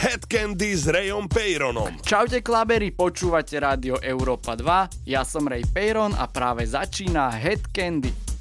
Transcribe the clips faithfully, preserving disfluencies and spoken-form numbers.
Hed Kandi s Rayom Paeronom. Čaute klaberi, počúvate rádio Európa dva, ja som Ray Paeron a práve začína Hed Kandi.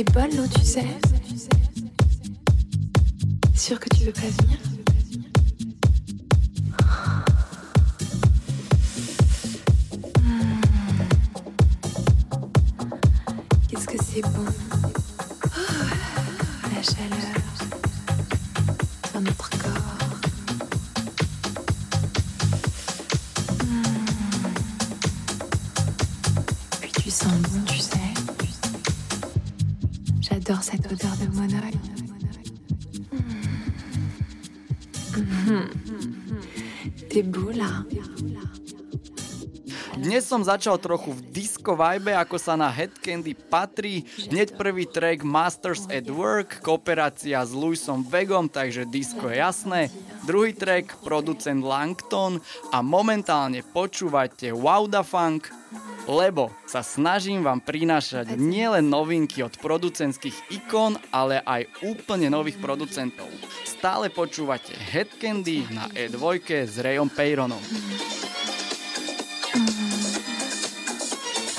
Elle est bonne l'eau, tu sais. Sûr que tu veux pas venir? Qu'est-ce que c'est bon? Oh, la chaleur dans notre corps. Puis tu sens bon, tu sais. J'adore cette odeur de monoï. T'es beau là. Dnes som začal trochu v disco vibe, ako sa na Hed Kandi patrí. Hneď prvý track Masters at Work, kooperácia s Luisom Vegom, takže disco je jasné. Druhý track, producent Langton a momentálne počúvate Wowda Funk, lebo sa snažím vám prinášať nielen novinky od producentských ikon, ale aj úplne nových producentov. Stále počúvate Hed Kandi na é dva s Rayom Paeronom.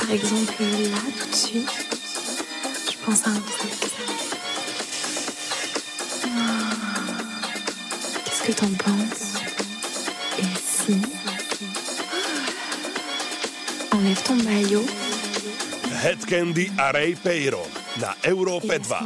Par exemple, là, tout de suite, je pense à un truc. Qu'est-ce que t'en penses? Et si... Enlève ton maillot. Hed Kandi a Ray Paeron na Európe dva.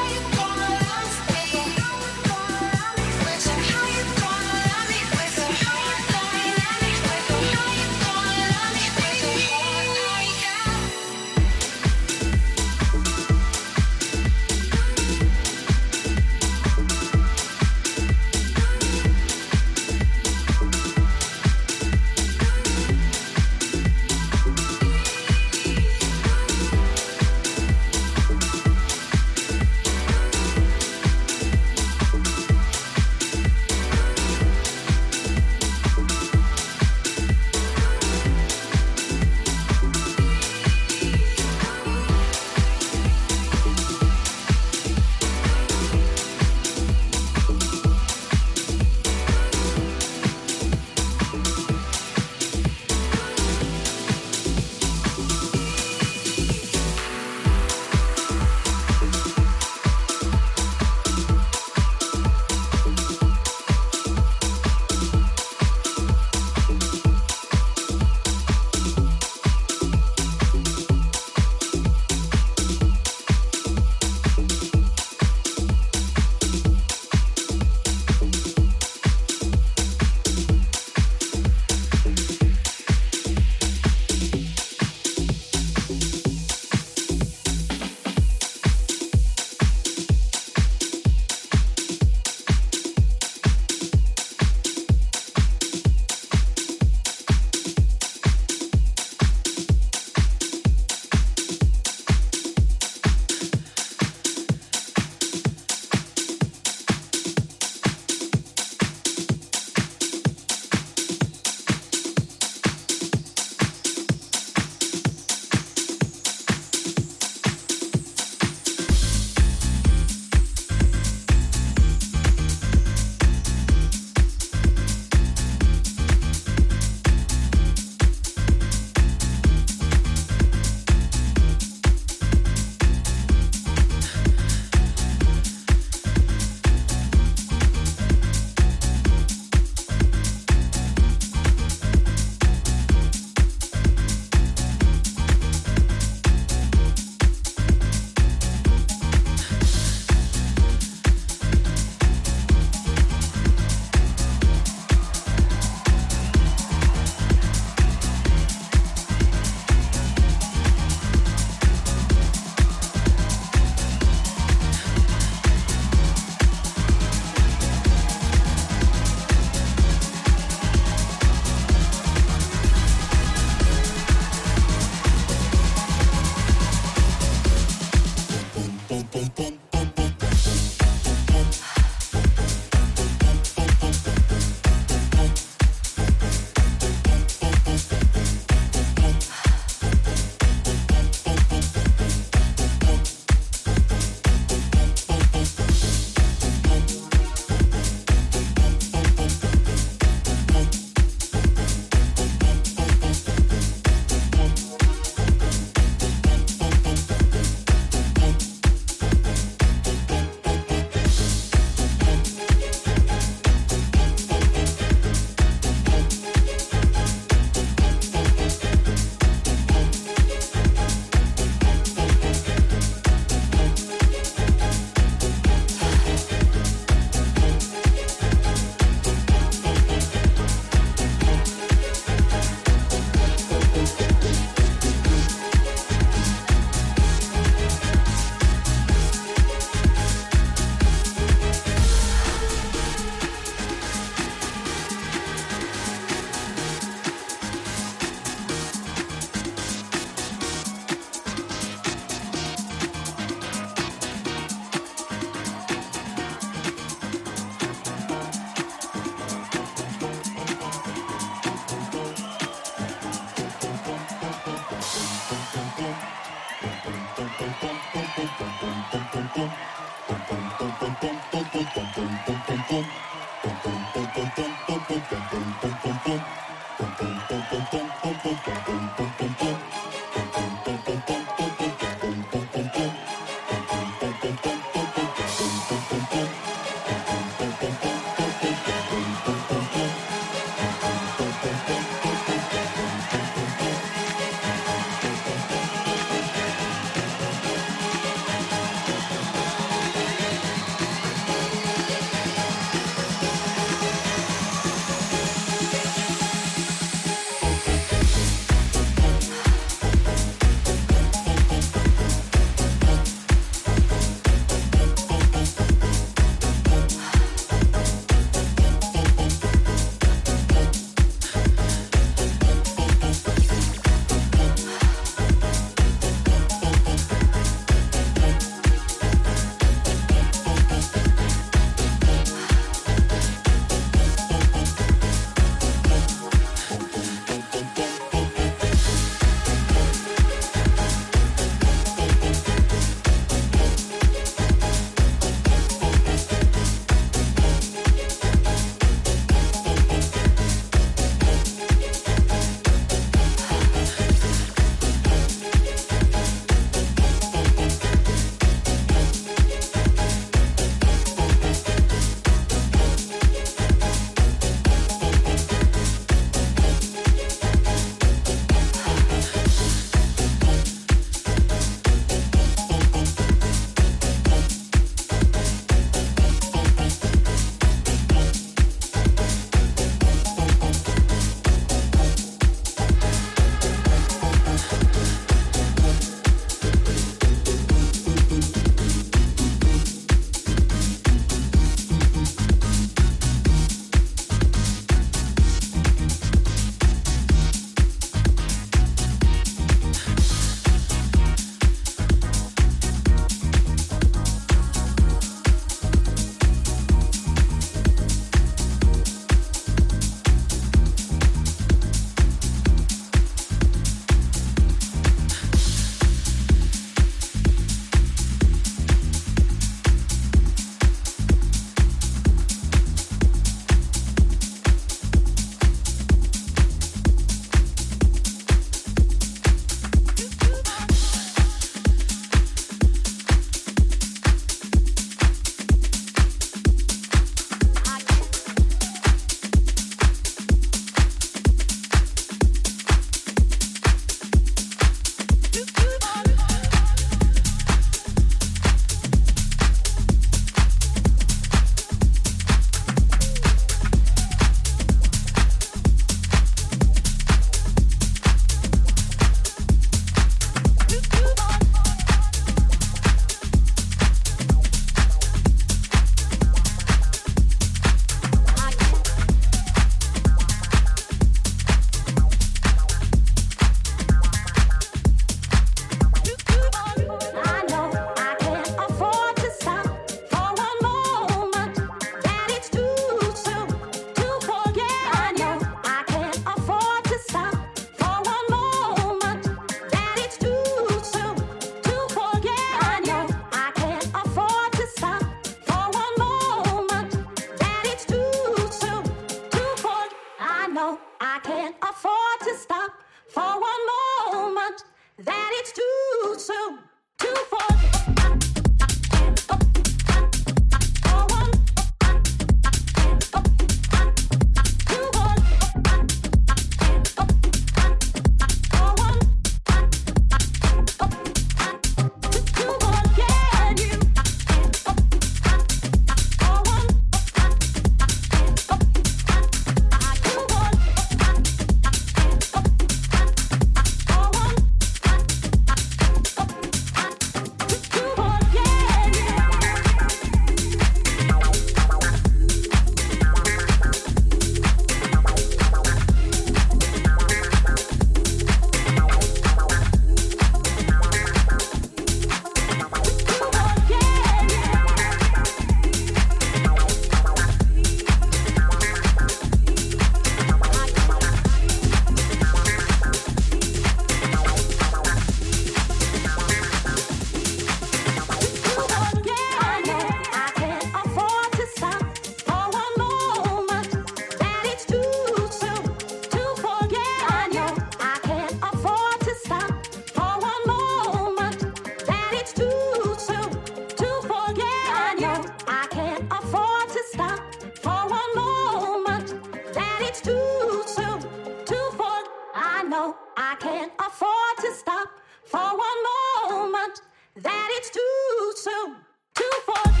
I can't afford to stop for one moment, that it's too soon to forget.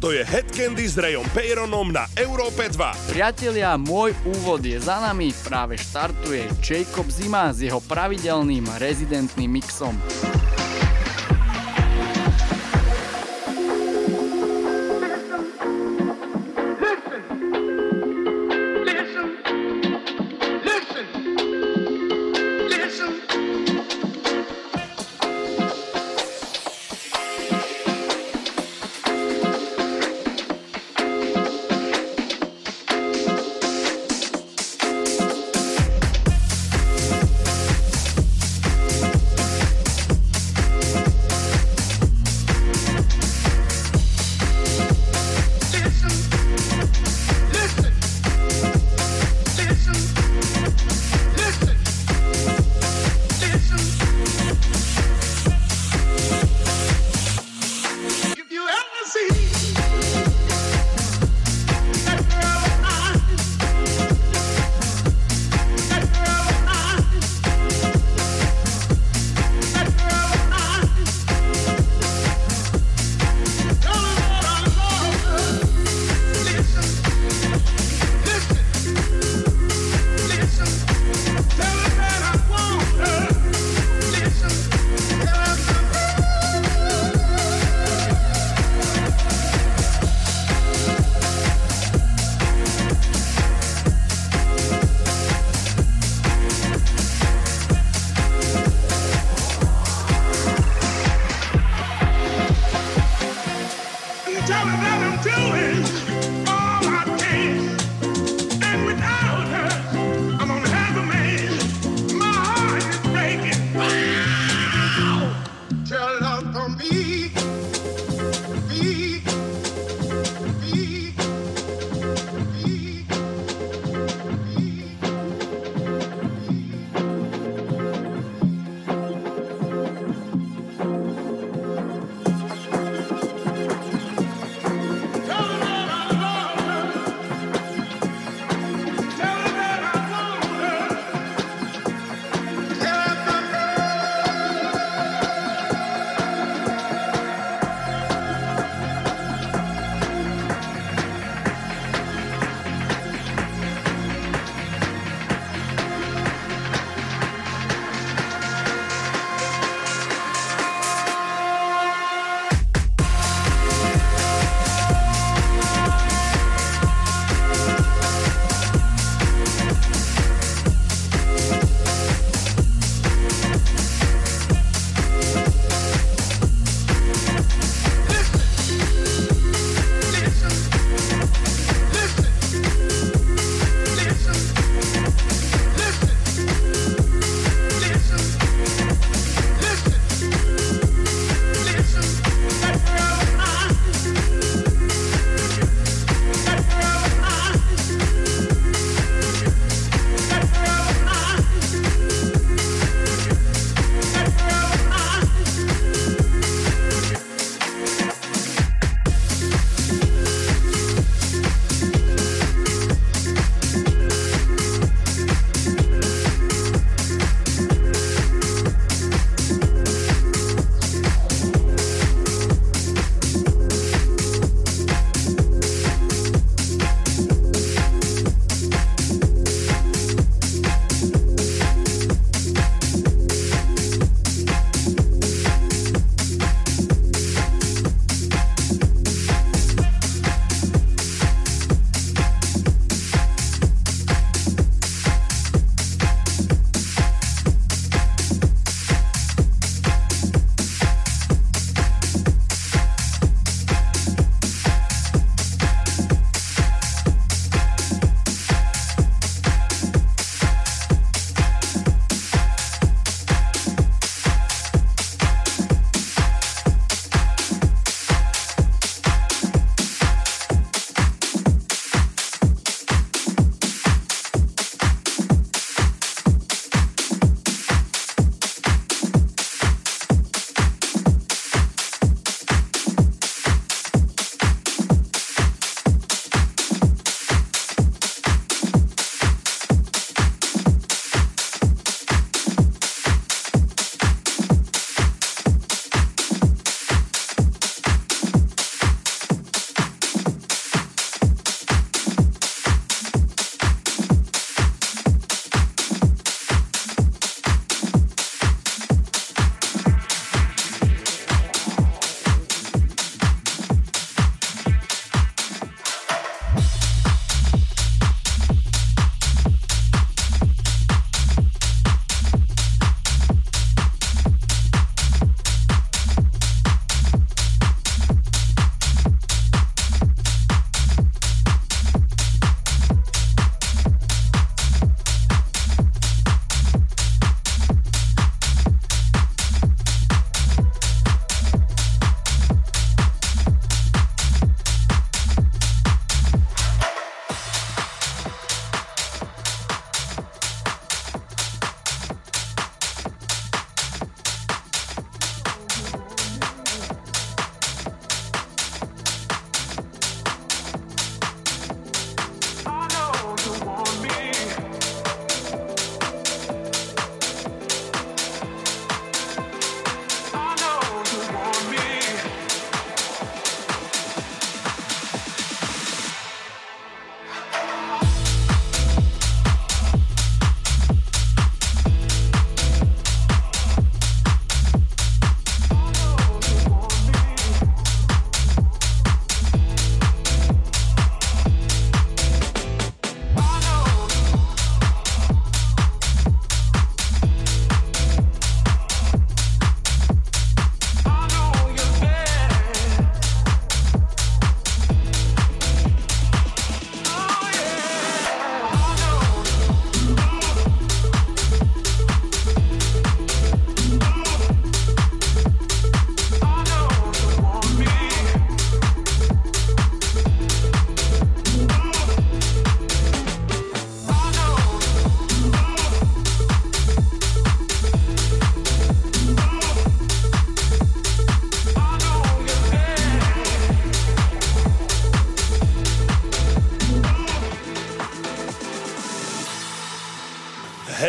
To je Hed Kandi s Rayom Paeronom na Európe dva. Priatelia, môj úvod je za nami, práve štartuje Jacob Zima s jeho pravidelným rezidentným mixom.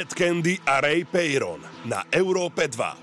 Hed Kandi a Ray Paeron na Európe dva.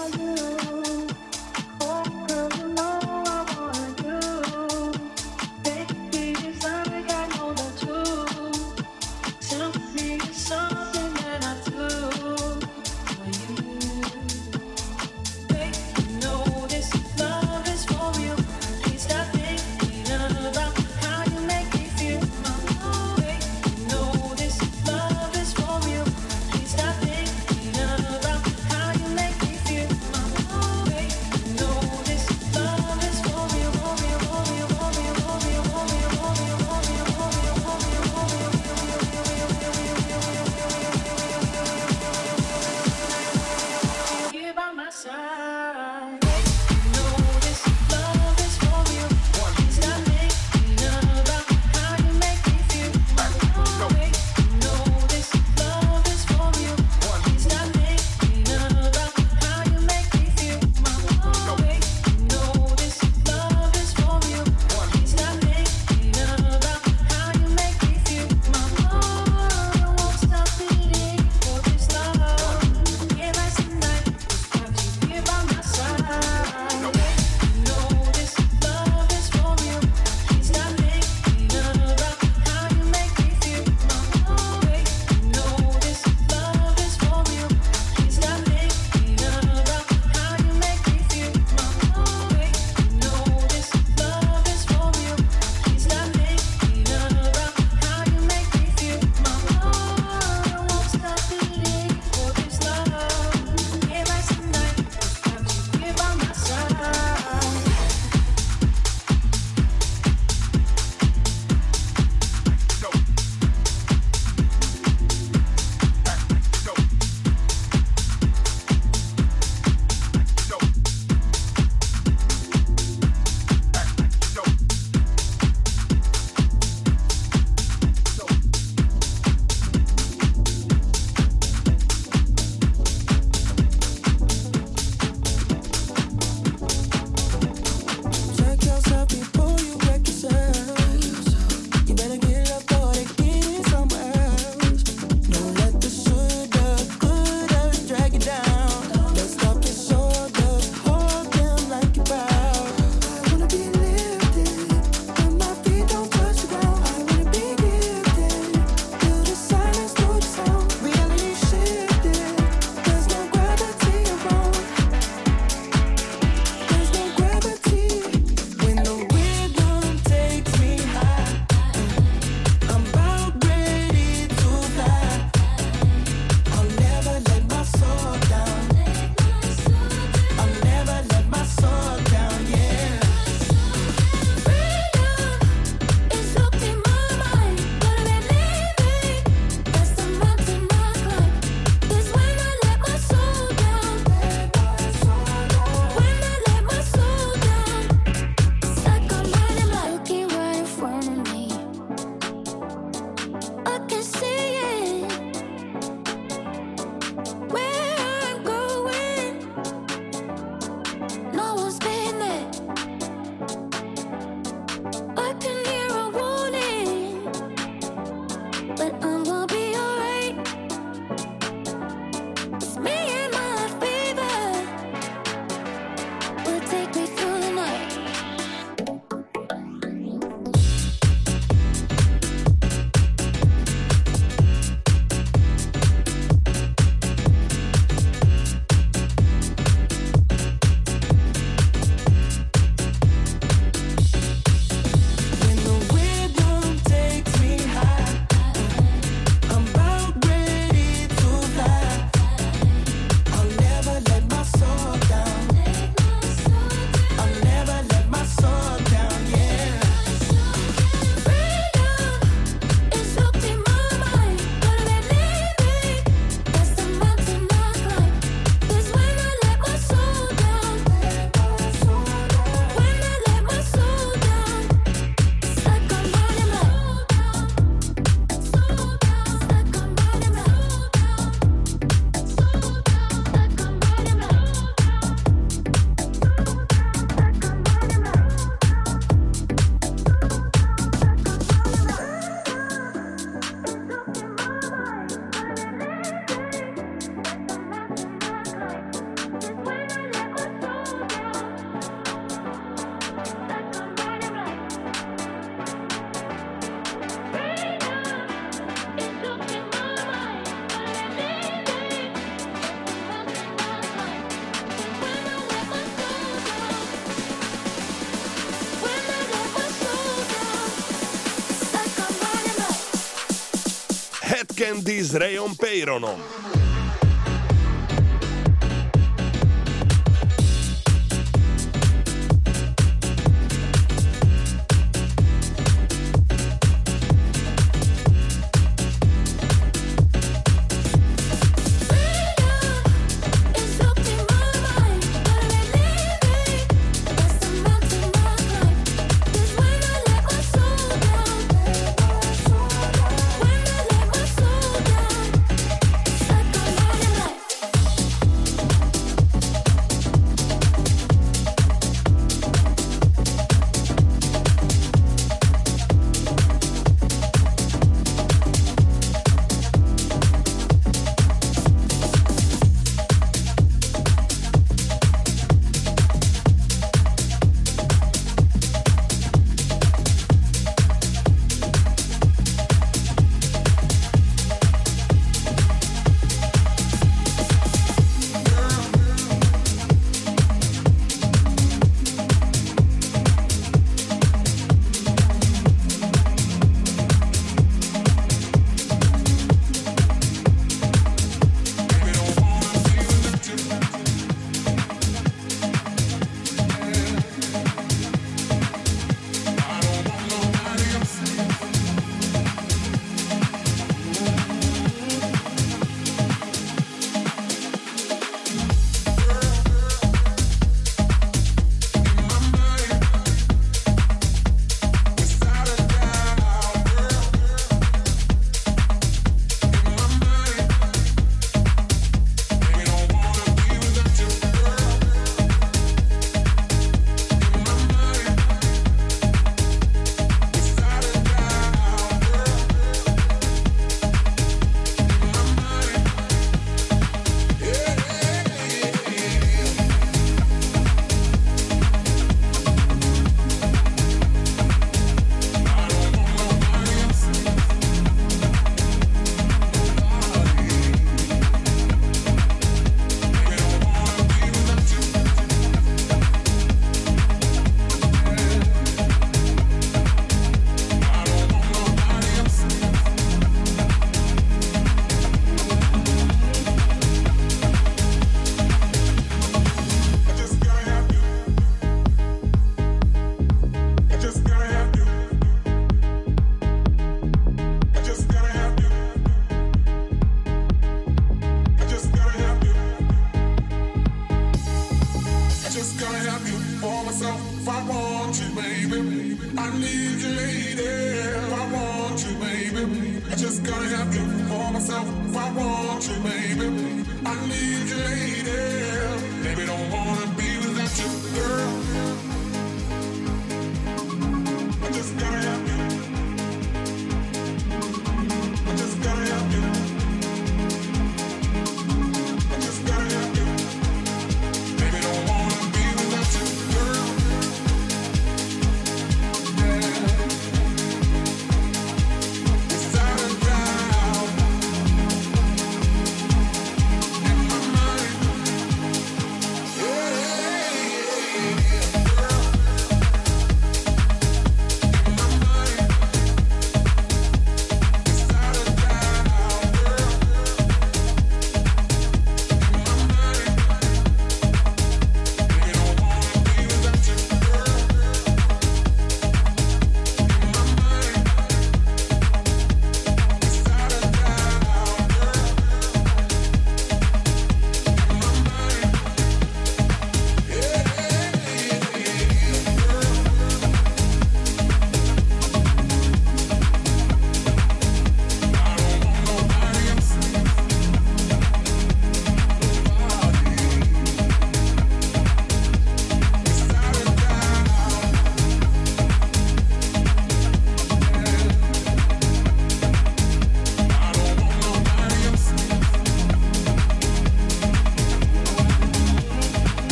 Mama. Candy s Rayom Paeronom.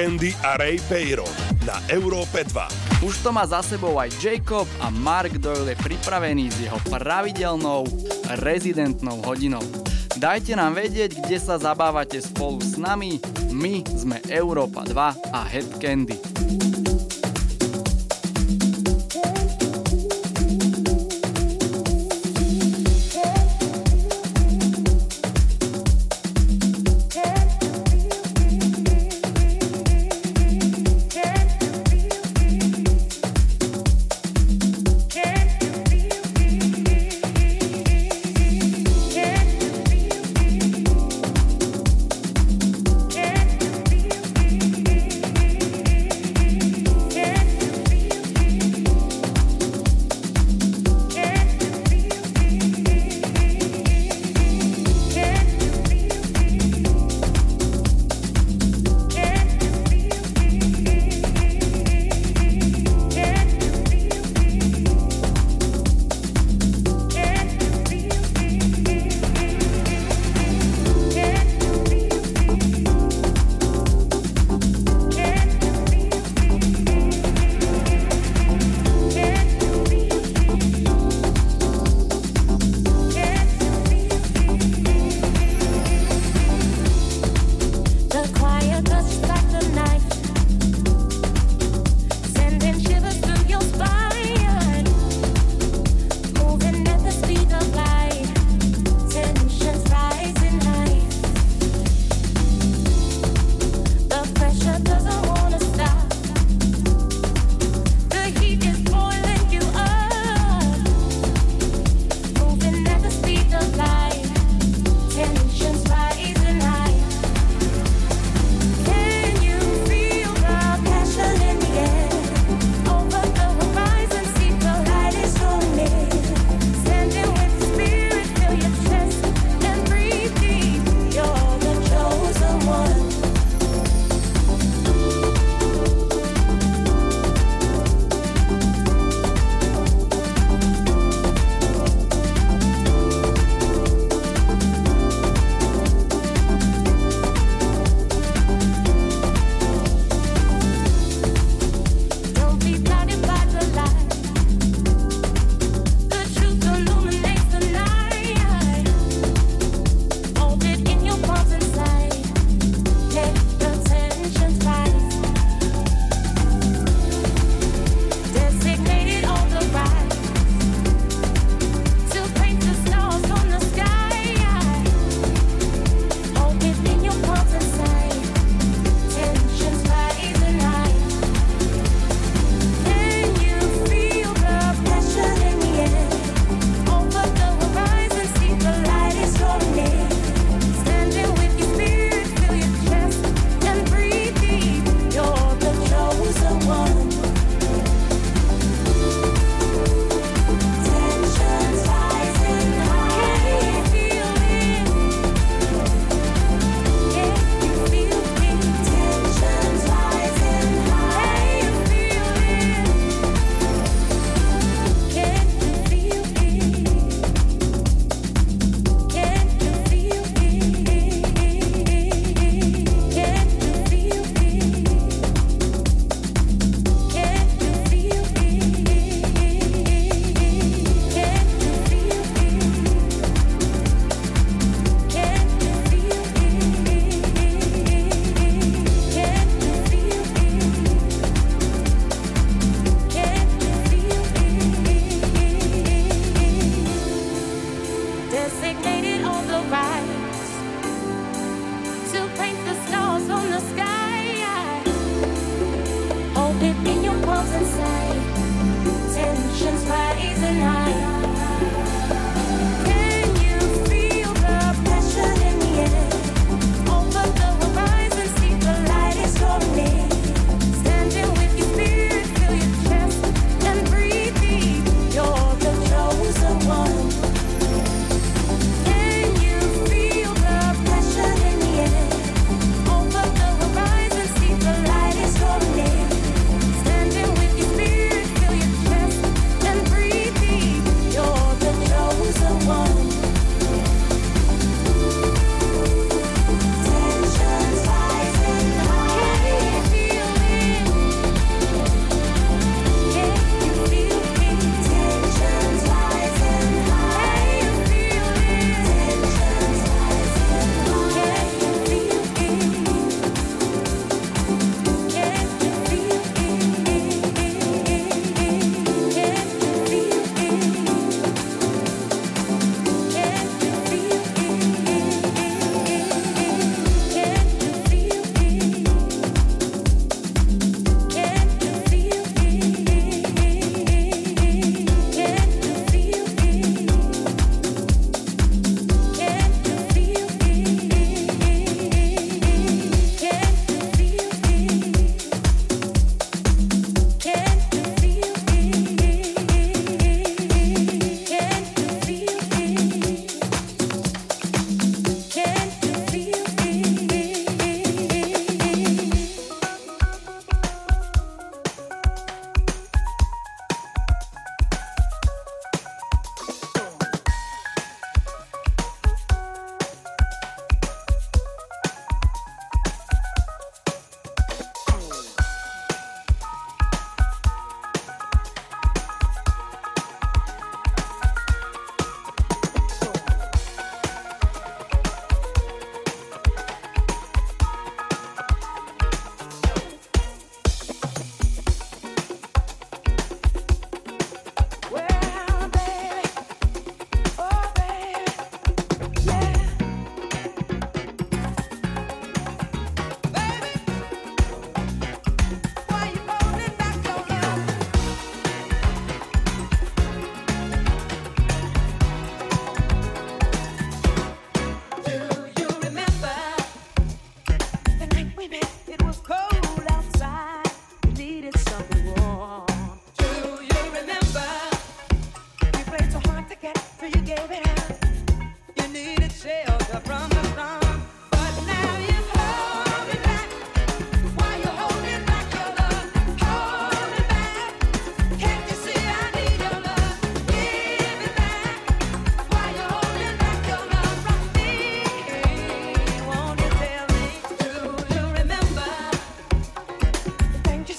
Kandi a Ray Paeron na Európe dva. Už to má za sebou aj Jacob a Mark Doyle je pripravený s jeho pravidelnou rezidentnou hodinou. Dajte nám vedieť, kde sa zabávate spolu s nami. My sme Európa dva a Hed Kandi.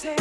Oh!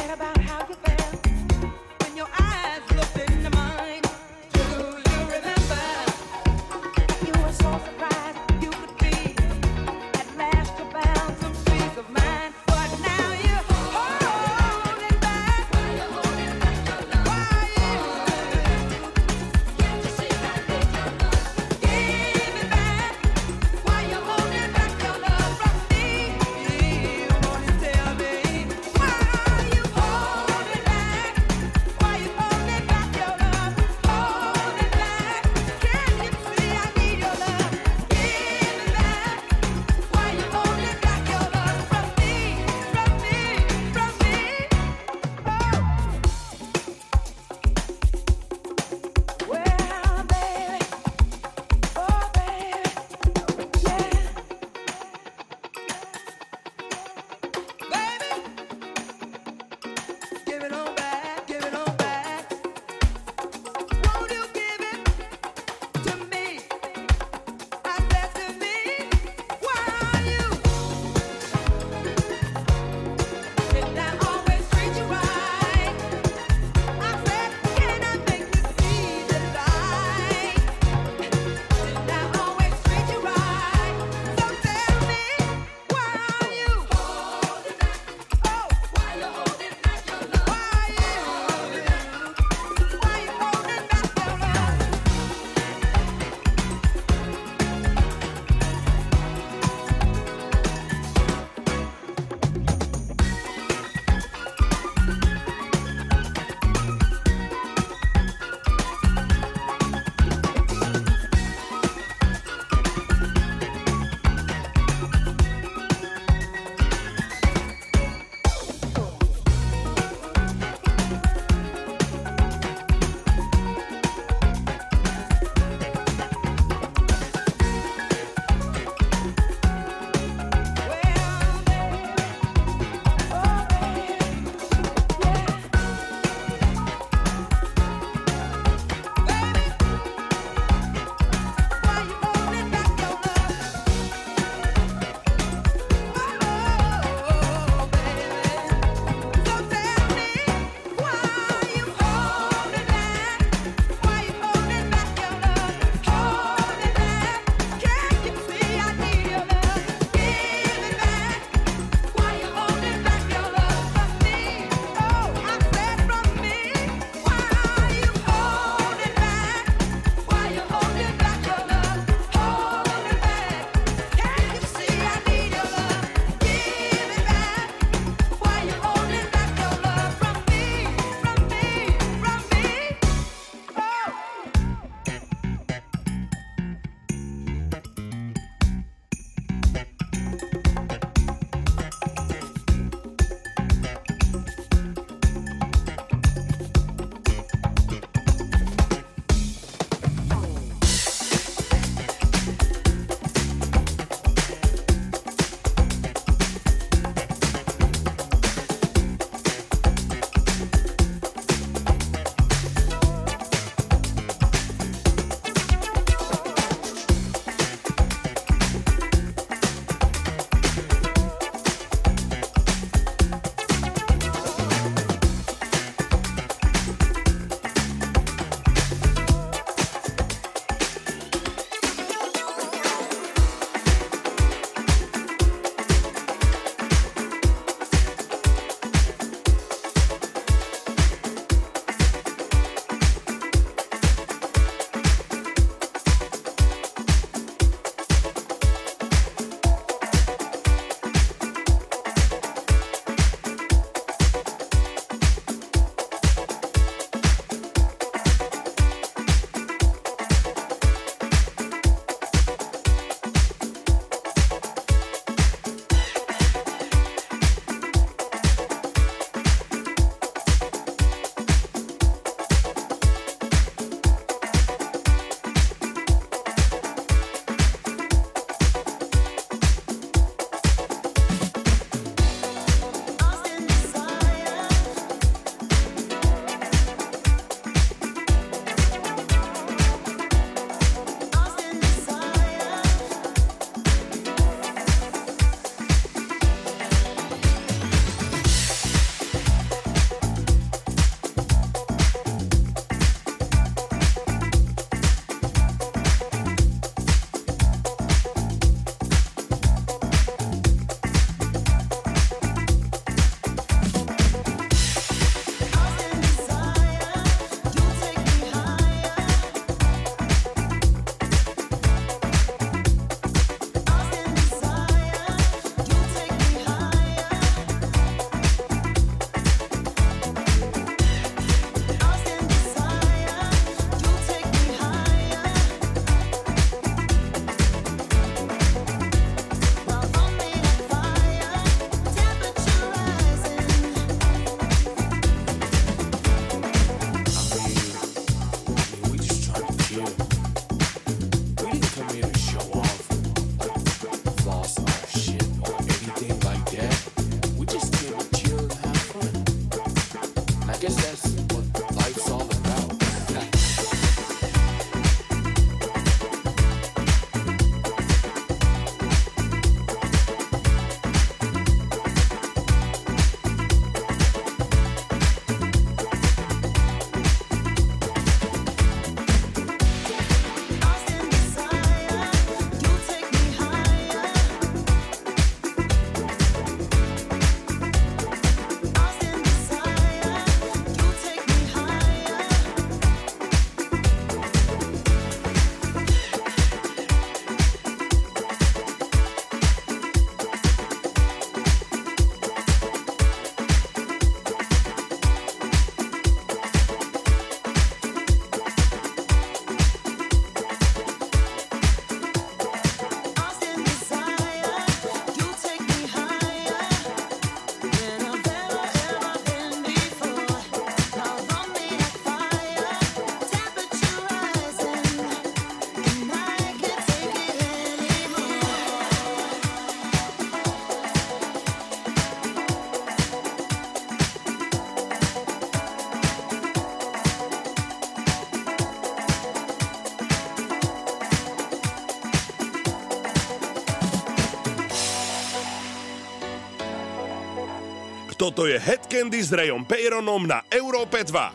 Toto je Hed Kandi s Rayom Paeronom na Európe dva.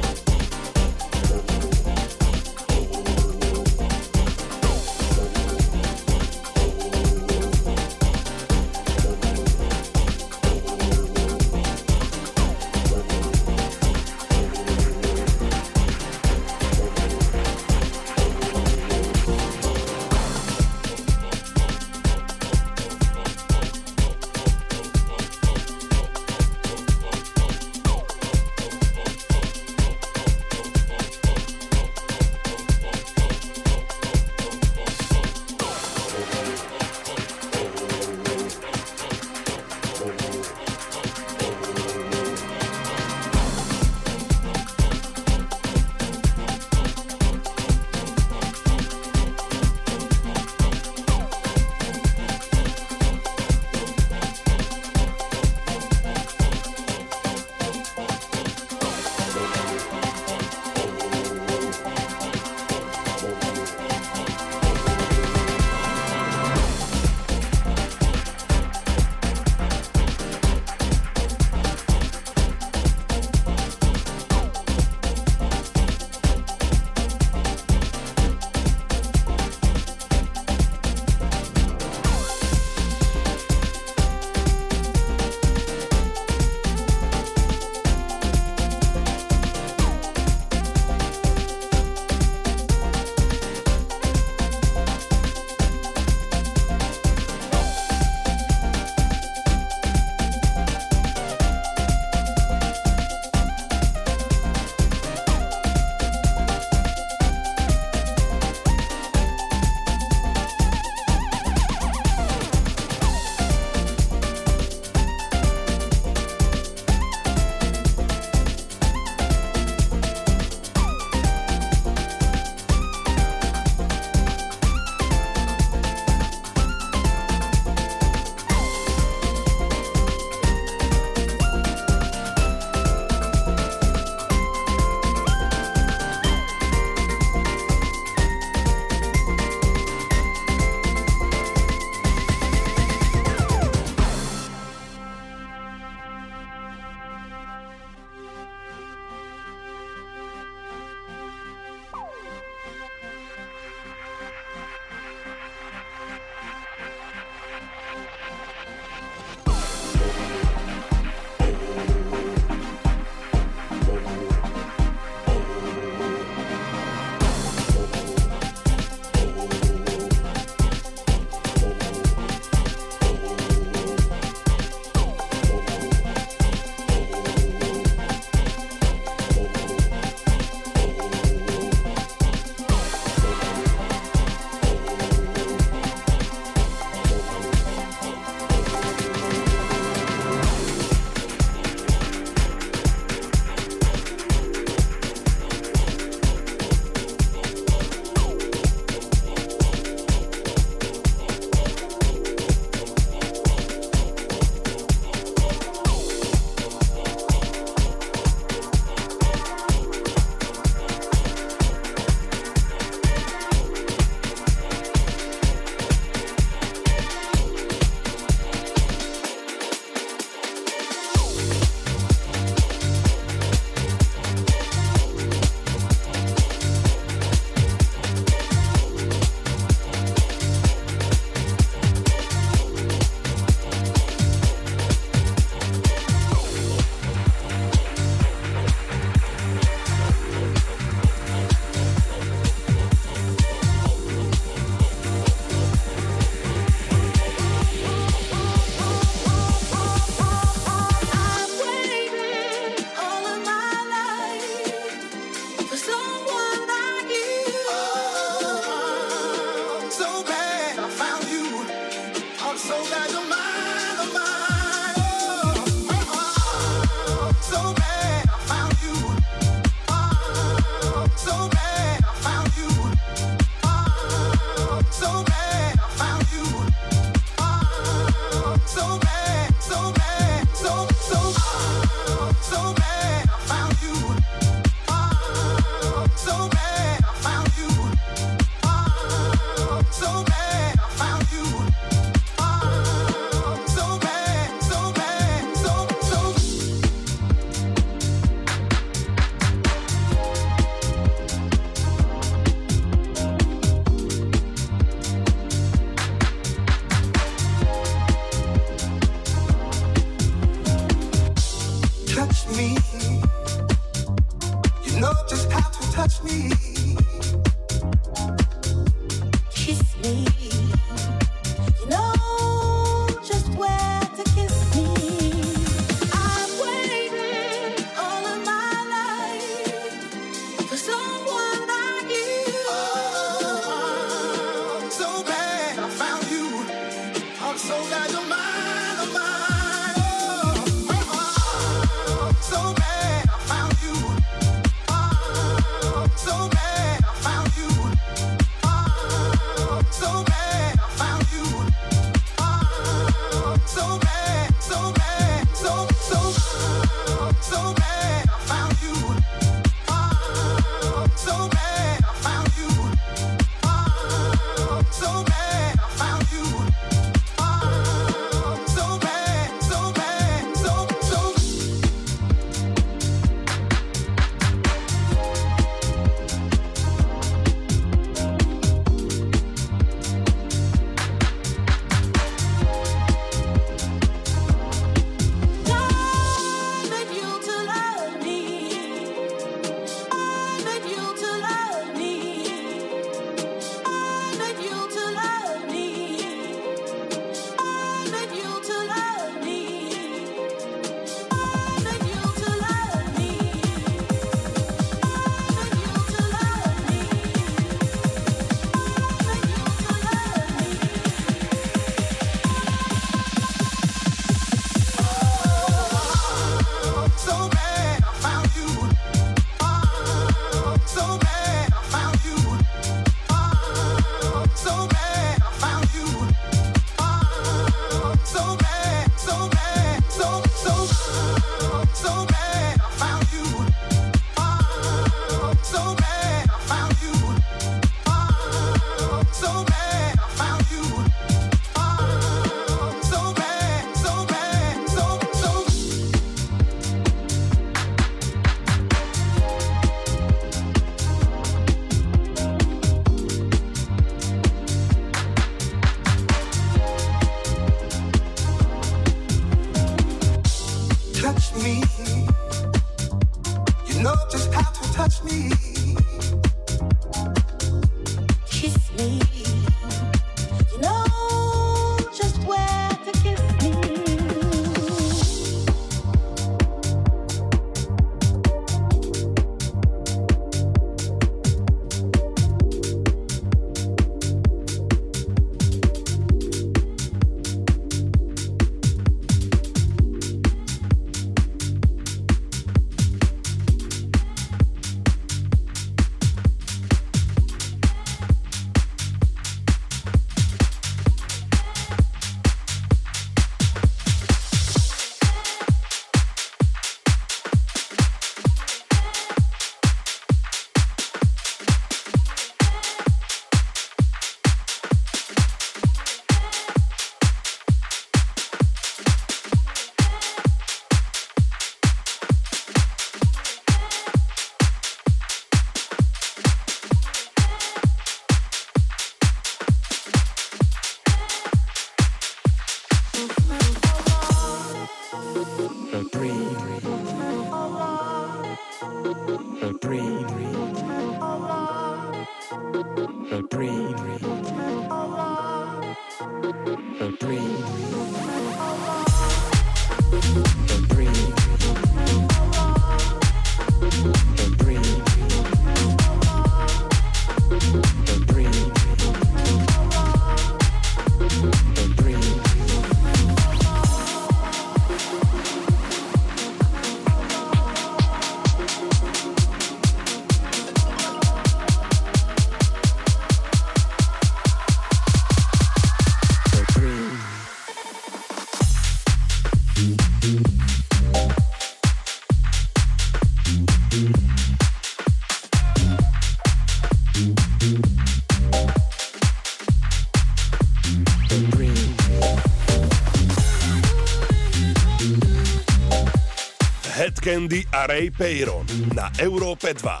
Kandi a Ray Paeron na Európe dva.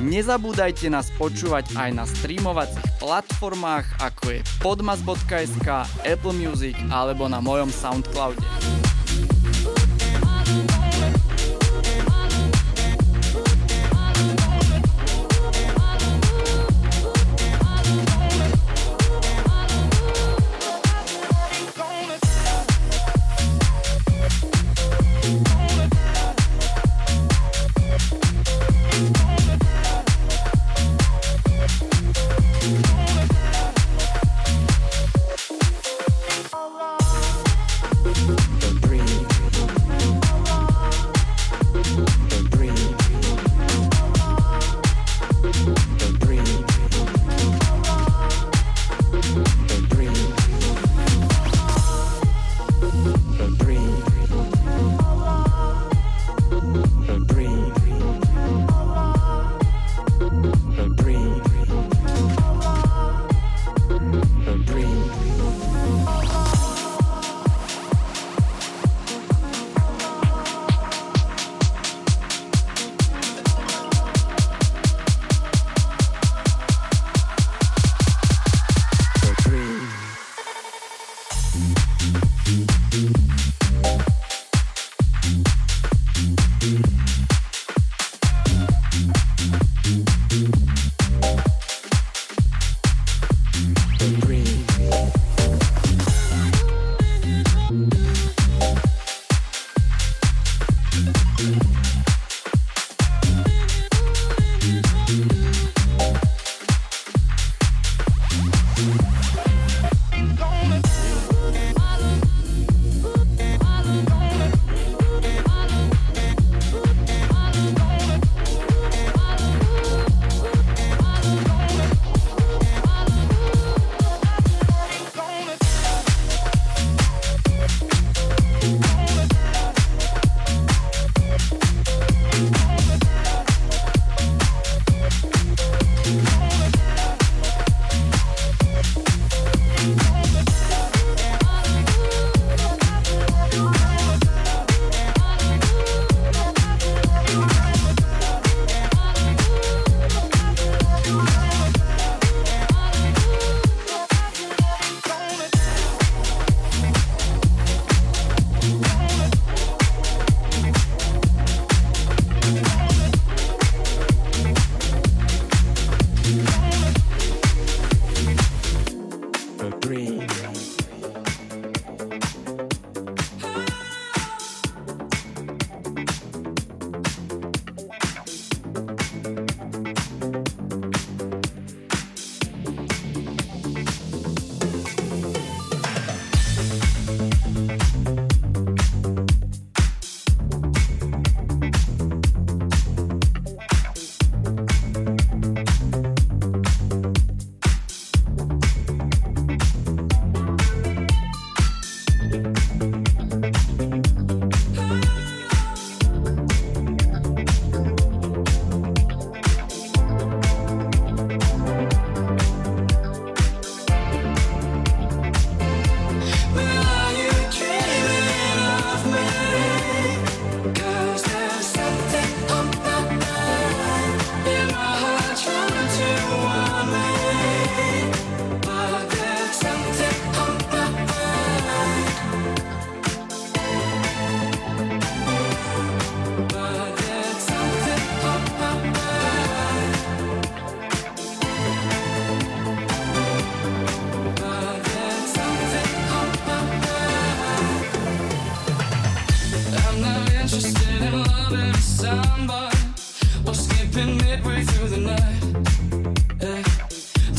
Nezabúdajte nás počúvať aj na streamovacích platformách, ako je podmas bodka es ká, Apple Music alebo na mojom Soundcloude. time by or skipping midway through the night. Eh.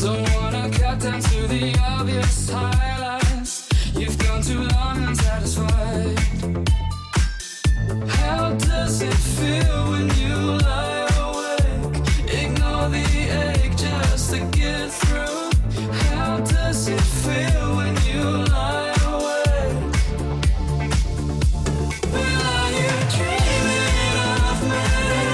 Don't wanna cut down to the obvious highlights. You've gone too long unsatisfied. How does it feel when you lie awake? Ignore the ache just to get through. How does it feel when you lie? Will are you dreaming of me?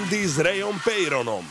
Kandi s Rayom Paeronom.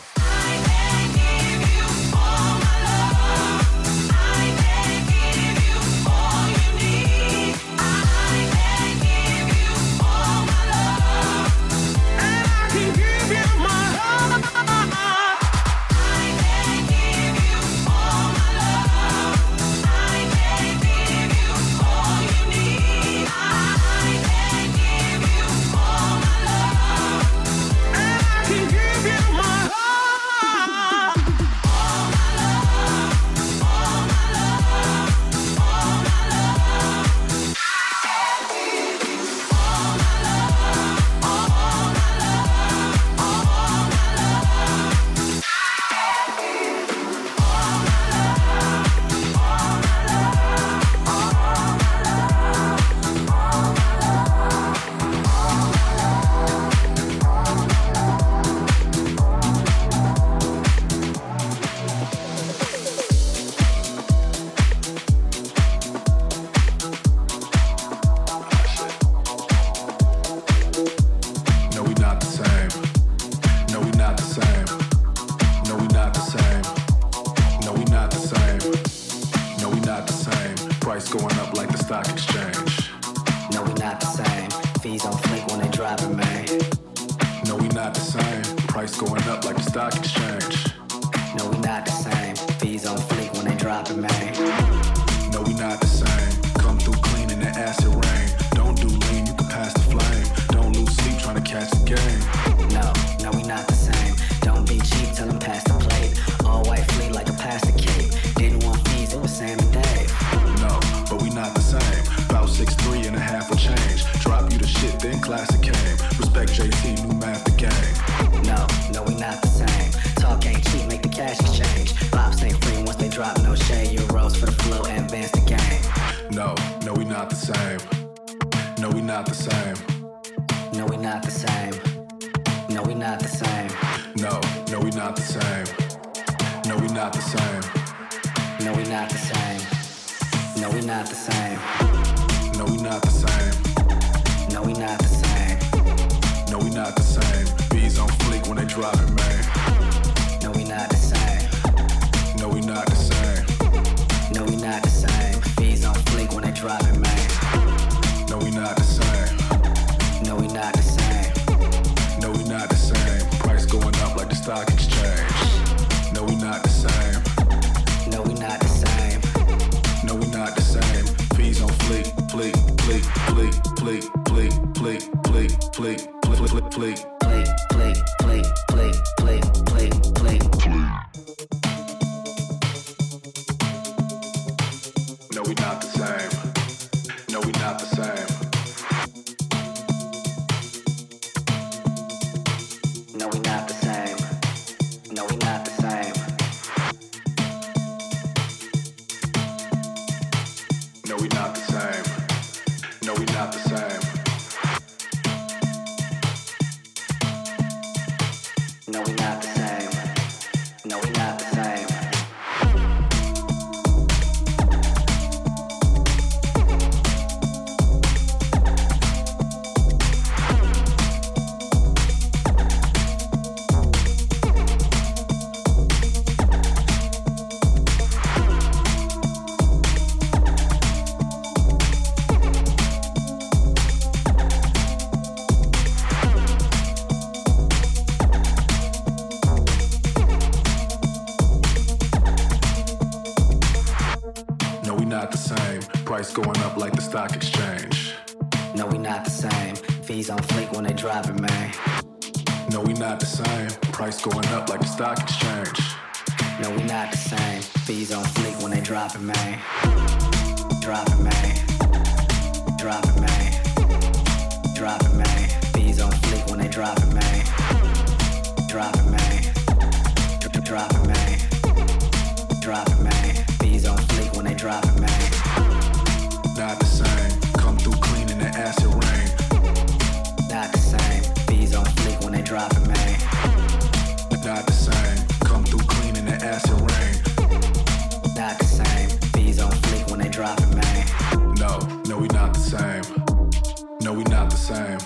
No, we not the same. No, we not the same.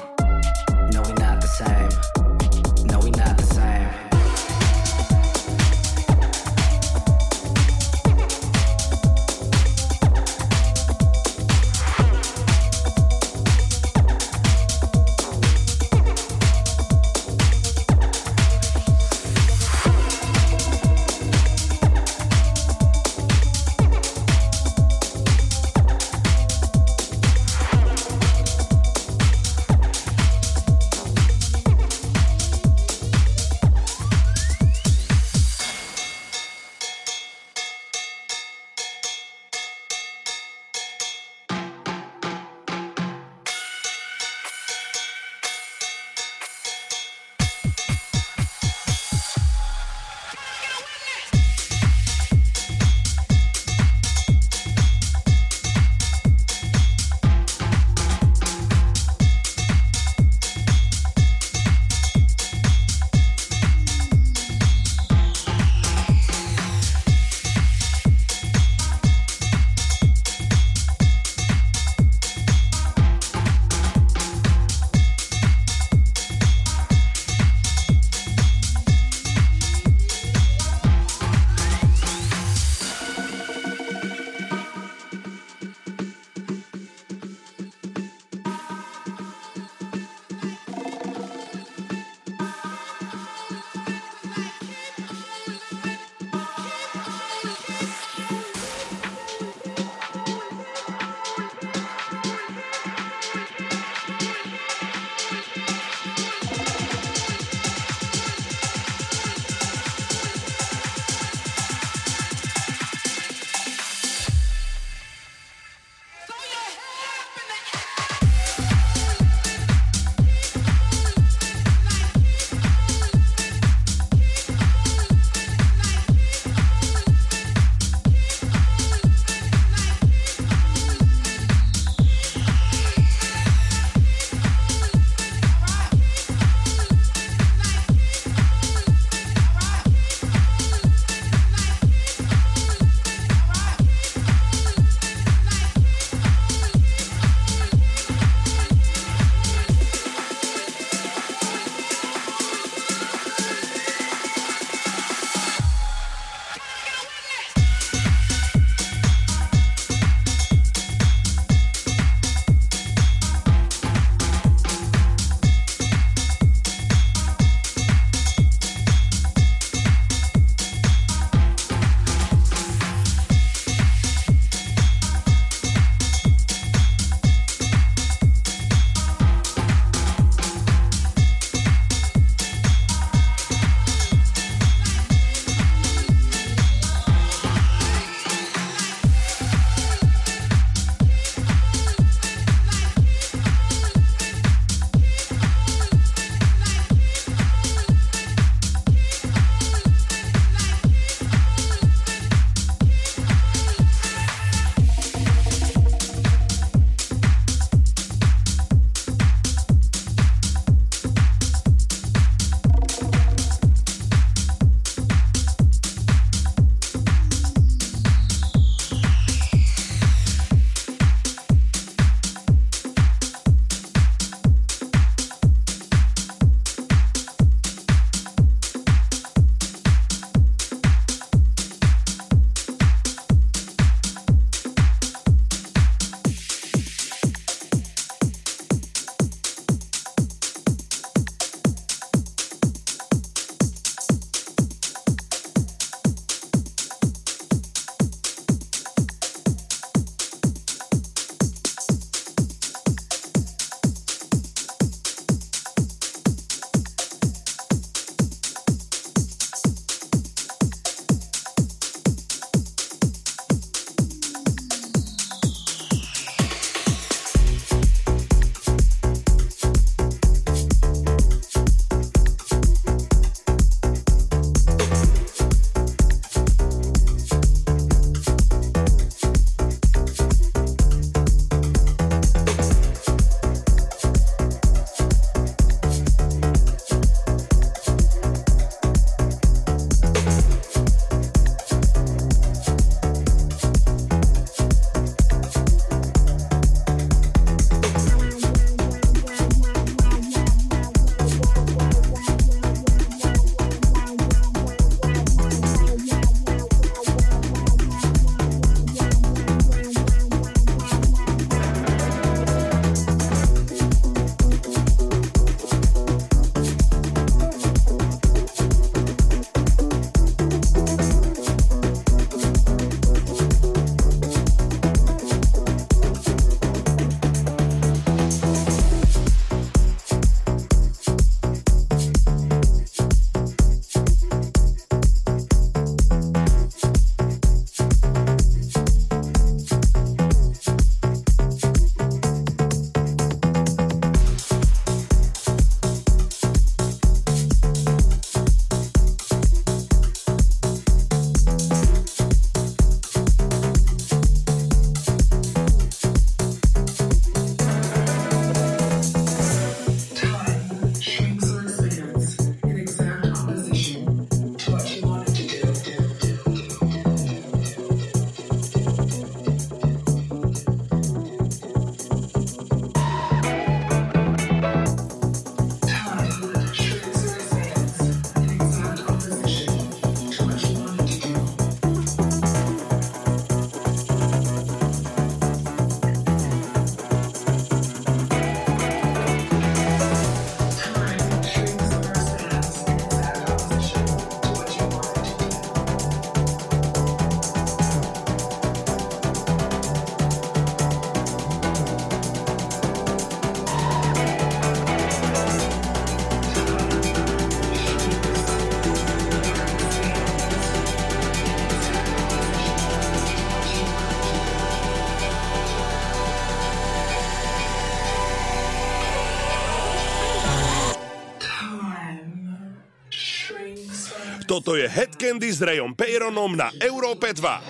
Toto je Hed Kandi s Rayom Paeronom na Európe dva.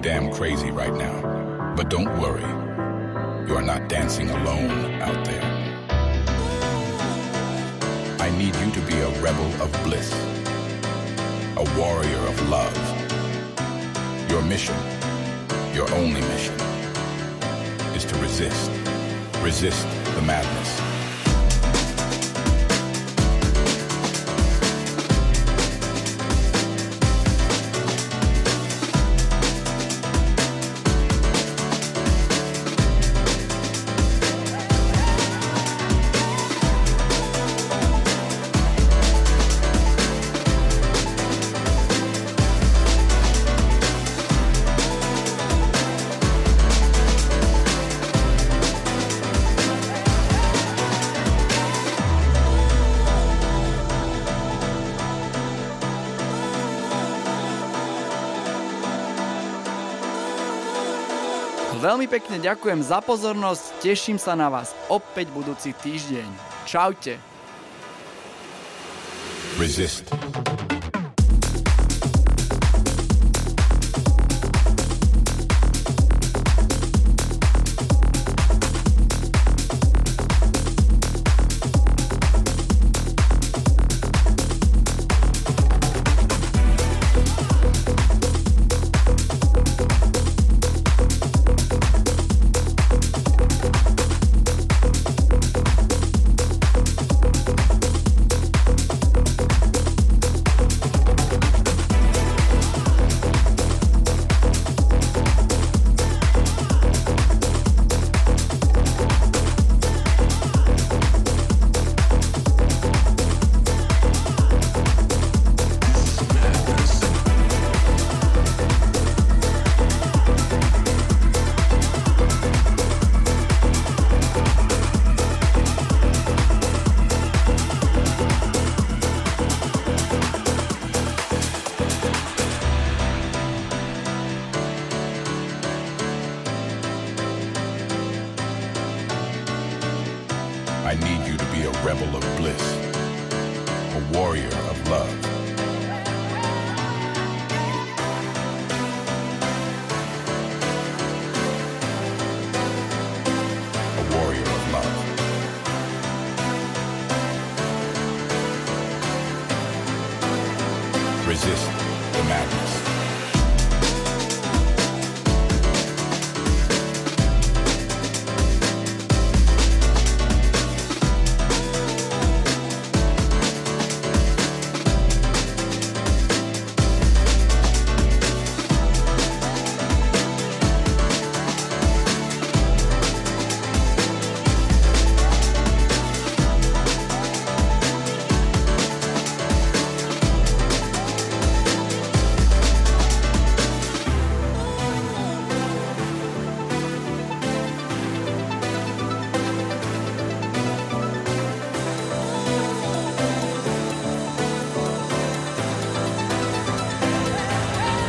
Damn crazy right now, but don't worry, you are not dancing alone out there. I need you to be a rebel of bliss, a warrior of love. Your mission, your only mission, is to resist, resist the madness. Veľmi pekne ďakujem za pozornosť, teším sa na vás opäť budúci týždeň. Čaute. Resist. resist the madness.